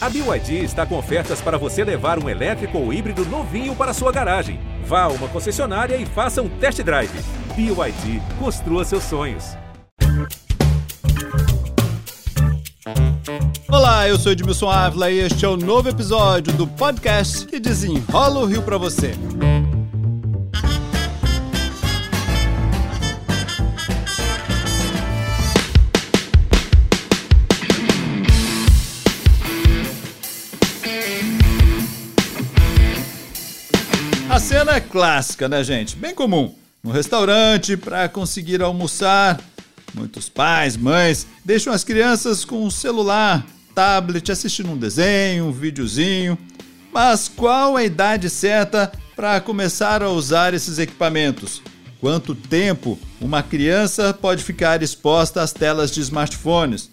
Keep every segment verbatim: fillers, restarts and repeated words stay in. A B Y D está com ofertas para você levar um elétrico ou híbrido novinho para sua garagem. Vá a uma concessionária e faça um test drive. B Y D, construa seus sonhos. Olá, eu sou Edmilson Ávila e este é o novo episódio do podcast que desenrola o Rio para você. A cena é clássica, né, gente? Bem comum. No restaurante, para conseguir almoçar, muitos pais, mães, deixam as crianças com um celular, tablet, assistindo um desenho, um videozinho. Mas qual a idade certa para começar a usar esses equipamentos? Quanto tempo uma criança pode ficar exposta às telas de smartphones?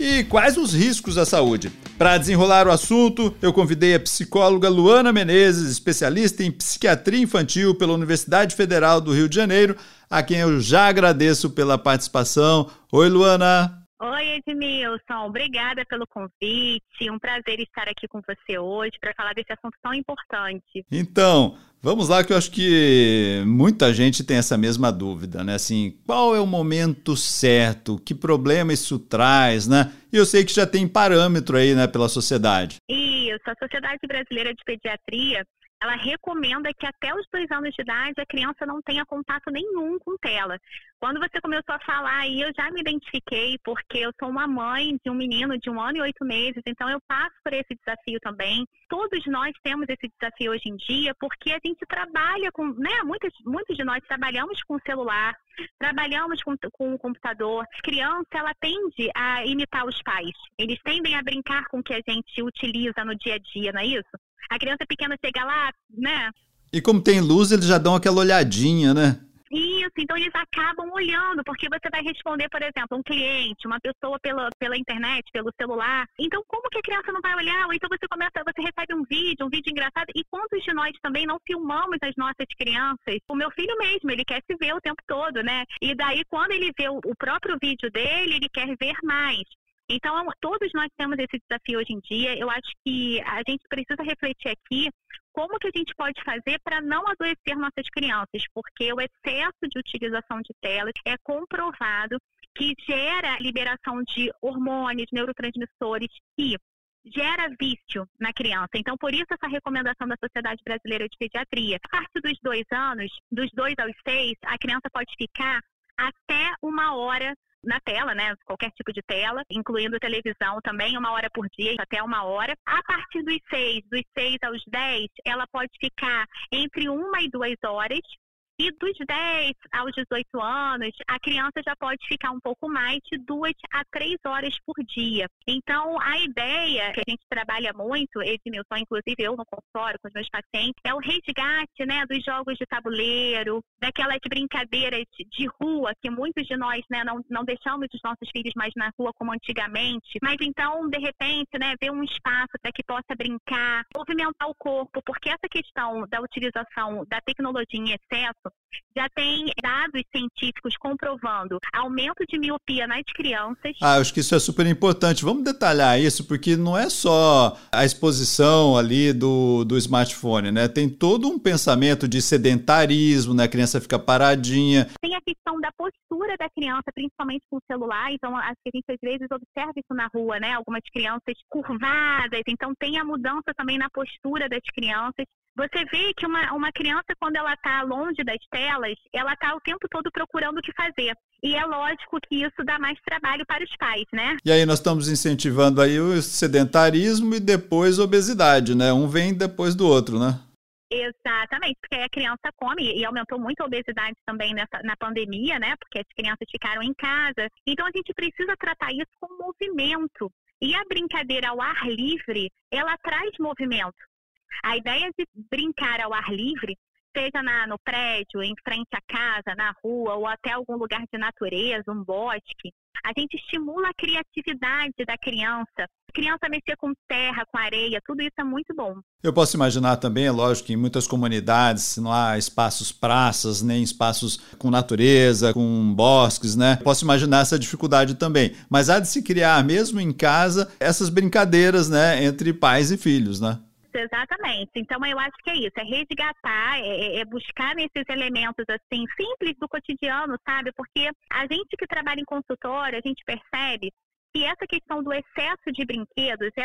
E quais os riscos à saúde? Para desenrolar o assunto, eu convidei a psicóloga Luana Menezes, especialista em psiquiatria infantil pela Universidade Federal do Rio de Janeiro, a quem eu já agradeço pela participação. Oi, Luana! Oi, Edmilson. Obrigada pelo convite. Um prazer estar aqui com você hoje para falar desse assunto tão importante. Então, vamos lá, que eu acho que muita gente tem essa mesma dúvida, né? Assim, qual é o momento certo? Que problema isso traz, né? E eu sei que já tem parâmetro aí, né, pela sociedade. Isso, a Sociedade Brasileira de Pediatria, ela recomenda que até os dois anos de idade a criança não tenha contato nenhum com tela. Quando você começou a falar aí, eu já me identifiquei, porque eu sou uma mãe de um menino de um ano e oito meses, então eu passo por esse desafio também. Todos nós temos esse desafio hoje em dia, porque a gente trabalha com, né, muitos, muitos de nós trabalhamos com o celular, trabalhamos com, com o computador. A criança, ela tende a imitar os pais. Eles tendem a brincar com o que a gente utiliza no dia a dia, não é isso? A criança pequena chega lá, né? E como tem luz, eles já dão aquela olhadinha, né? Isso, então eles acabam olhando, porque você vai responder, por exemplo, um cliente, uma pessoa pela, pela internet, pelo celular. Então, como que a criança não vai olhar? Ou então você começa, você recebe um vídeo, um vídeo engraçado. E quantos de nós também não filmamos as nossas crianças? O meu filho mesmo, ele quer se ver o tempo todo, né? E daí, quando ele vê o, o próprio vídeo dele, ele quer ver mais. Então, todos nós temos esse desafio hoje em dia. Eu acho que a gente precisa refletir aqui como que a gente pode fazer para não adoecer nossas crianças, porque o excesso de utilização de telas é comprovado que gera liberação de hormônios, neurotransmissores e gera vício na criança. Então, por isso essa recomendação da Sociedade Brasileira de Pediatria. A partir dos dois anos, dos dois aos seis, a criança pode ficar até uma hora na tela, né? Qualquer tipo de tela, incluindo televisão também, uma hora por dia, até uma hora. A partir dos seis, dos seis aos dez, ela pode ficar entre uma e duas horas. E dos dez aos dezoito anos, a criança já pode ficar um pouco mais, de duas a três horas por dia. Então, a ideia que a gente trabalha muito, Edmilson, inclusive eu no consultório com os meus pacientes, é o resgate, né, dos jogos de tabuleiro, daquelas brincadeiras de rua, que muitos de nós, né, não, não deixamos os nossos filhos mais na rua como antigamente. Mas então, de repente, né, ver um espaço para que possa brincar, movimentar o corpo, porque essa questão da utilização da tecnologia em excesso, já tem dados científicos comprovando aumento de miopia nas crianças. Ah, eu acho que isso é super importante. Vamos detalhar isso, porque não é só a exposição ali do, do smartphone, né? Tem todo um pensamento de sedentarismo, né? A criança fica paradinha. Tem a questão da postura da criança, principalmente com o celular. Então, a gente às vezes observa isso na rua, né? Algumas crianças curvadas. Então, tem a mudança também na postura das crianças. Você vê que uma, uma criança, quando ela está longe das telas, ela está o tempo todo procurando o que fazer. E é lógico que isso dá mais trabalho para os pais, né? E aí nós estamos incentivando aí o sedentarismo e depois obesidade, né? Um vem depois do outro, né? Exatamente, porque a criança come e aumentou muito a obesidade também nessa, na pandemia, né? Porque as crianças ficaram em casa. Então a gente precisa tratar isso com movimento. E a brincadeira ao ar livre, ela traz movimento. A ideia de brincar ao ar livre seja na, no prédio, em frente à casa, na rua ou até algum lugar de natureza, um bosque, a gente estimula a criatividade da criança. A criança mexer com terra, com areia, tudo isso é muito bom. Eu posso imaginar também, é lógico, que em muitas comunidades não há espaços praças, nem espaços com natureza, com bosques, né? Posso imaginar essa dificuldade também. Mas há de se criar, mesmo em casa, essas brincadeiras, né, entre pais e filhos, né? Exatamente. Então, eu acho que é isso, é resgatar, é, é buscar nesses elementos, assim, simples do cotidiano, sabe? Porque a gente que trabalha em consultório, a gente percebe que essa questão do excesso de brinquedos está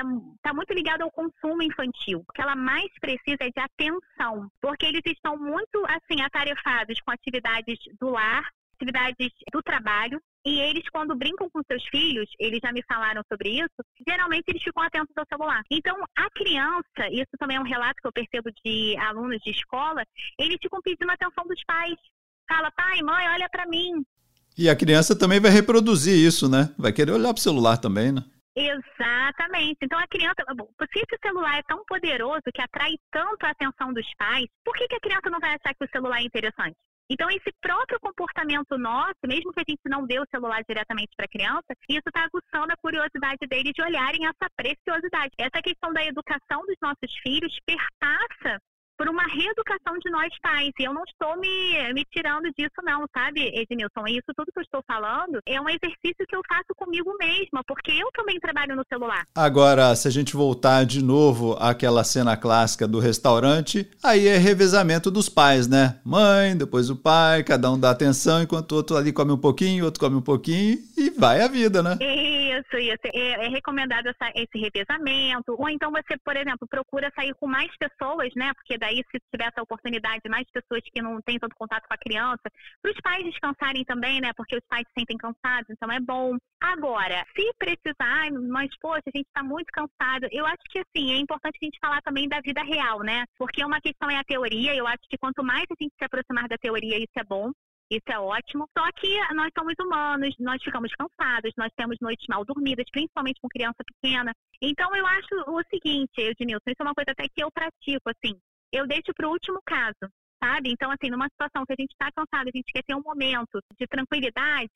é, muito ligada ao consumo infantil. O que ela mais precisa é de atenção, porque eles estão muito, assim, atarefados com atividades do lar, atividades do trabalho, e eles, quando brincam com seus filhos, eles já me falaram sobre isso, geralmente eles ficam atentos ao celular. Então, a criança, isso também é um relato que eu percebo de alunos de escola, eles ficam pedindo a atenção dos pais. Fala, pai, mãe, olha para mim. E a criança também vai reproduzir isso, né? Vai querer olhar para o celular também, né? Exatamente. Então, a criança... Se esse celular é tão poderoso que atrai tanto a atenção dos pais, por que que a criança não vai achar que o celular é interessante? Então, esse próprio comportamento nosso, mesmo que a gente não dê o celular diretamente para a criança, isso está aguçando a curiosidade deles de olharem essa preciosidade. Essa questão da educação dos nossos filhos perpassa por uma reeducação de nós pais. E eu não estou me, me tirando disso não, sabe, Edmilson? Isso tudo que eu estou falando é um exercício que eu faço comigo mesma, porque eu também trabalho no celular. Agora, se a gente voltar de novo àquela cena clássica do restaurante, aí é revezamento dos pais, né? Mãe, depois o pai, cada um dá atenção, enquanto o outro ali come um pouquinho, o outro come um pouquinho e vai a vida, né? Isso, isso. É, é recomendado essa, esse revezamento. Ou então você, por exemplo, procura sair com mais pessoas, né? Porque daí, se tiver essa oportunidade, mais pessoas que não têm tanto contato com a criança, para os pais descansarem também, né? Porque os pais se sentem cansados, então é bom. Agora, se precisar, mas, poxa, a gente está muito cansado. Eu acho que, assim, é importante a gente falar também da vida real, né? Porque uma questão é a teoria. Eu acho que quanto mais a gente se aproximar da teoria, isso é bom. Isso é ótimo, só que nós somos humanos, nós ficamos cansados, nós temos noites mal dormidas, principalmente com criança pequena. Então eu acho o seguinte, Edmilson, isso é uma coisa até que eu pratico, assim, eu deixo para o último caso, sabe? Então, assim, numa situação que a gente está cansado, a gente quer ter um momento de tranquilidade,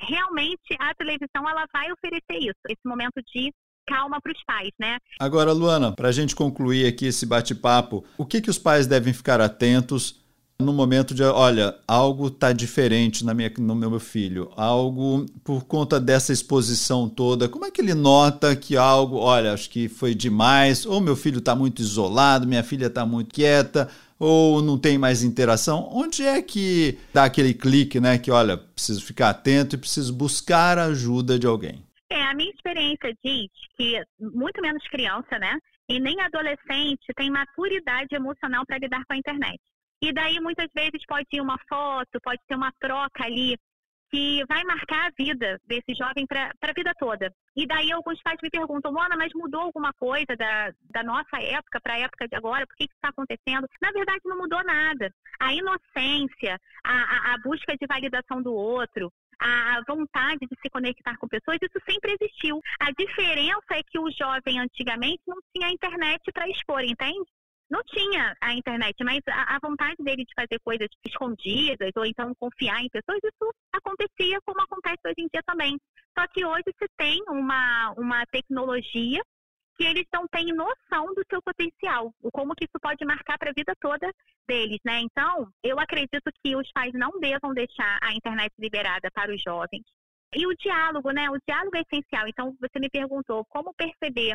realmente a televisão ela vai oferecer isso, esse momento de calma para os pais, né? Agora, Luana, para a gente concluir aqui esse bate-papo, o que que os pais devem ficar atentos no momento de, olha, algo está diferente na minha, no meu filho, algo por conta dessa exposição toda, como é que ele nota que algo, olha, acho que foi demais, ou meu filho está muito isolado, minha filha está muito quieta, ou não tem mais interação, onde é que dá aquele clique, né, que, olha, preciso ficar atento e preciso buscar a ajuda de alguém? É, a minha experiência diz que muito menos criança, né, e nem adolescente tem maturidade emocional para lidar com a internet. E daí, muitas vezes, pode ir uma foto, pode ter uma troca ali, que vai marcar a vida desse jovem para a vida toda. E daí, alguns pais me perguntam, Luana, mas mudou alguma coisa da, da nossa época para a época de agora? Por que que está acontecendo? Na verdade, não mudou nada. A inocência, a, a, a busca de validação do outro, a vontade de se conectar com pessoas, isso sempre existiu. A diferença é que o jovem, antigamente, não tinha internet para expor, entende? Não tinha a internet, mas a, a vontade dele de fazer coisas escondidas ou então confiar em pessoas, isso acontecia como acontece hoje em dia também. Só que hoje se tem uma, uma tecnologia que eles não têm noção do seu potencial, como que isso pode marcar para a vida toda deles, né? Então, eu acredito que os pais não devam deixar a internet liberada para os jovens. E o diálogo, né? O diálogo é essencial. Então, você me perguntou como perceber...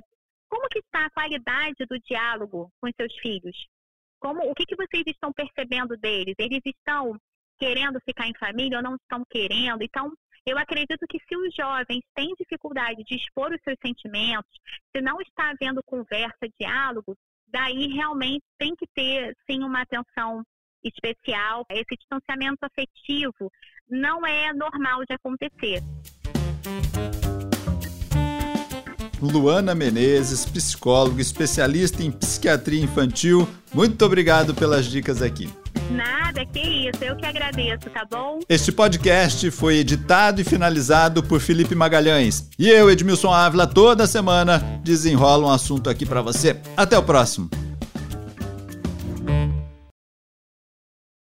Como que está a qualidade do diálogo com os seus filhos? Como, o que que vocês estão percebendo deles? Eles estão querendo ficar em família ou não estão querendo? Então, eu acredito que se os jovens têm dificuldade de expor os seus sentimentos, se não está havendo conversa, diálogo, daí realmente tem que ter, sim, uma atenção especial. Esse distanciamento afetivo não é normal de acontecer. Luana Menezes, psicóloga, especialista em psiquiatria infantil. Muito obrigado pelas dicas aqui. Nada, que isso, eu que agradeço, tá bom? Este podcast foi editado e finalizado por Felipe Magalhães. E eu, Edmilson Ávila, toda semana desenrola um assunto aqui pra você. Até o próximo.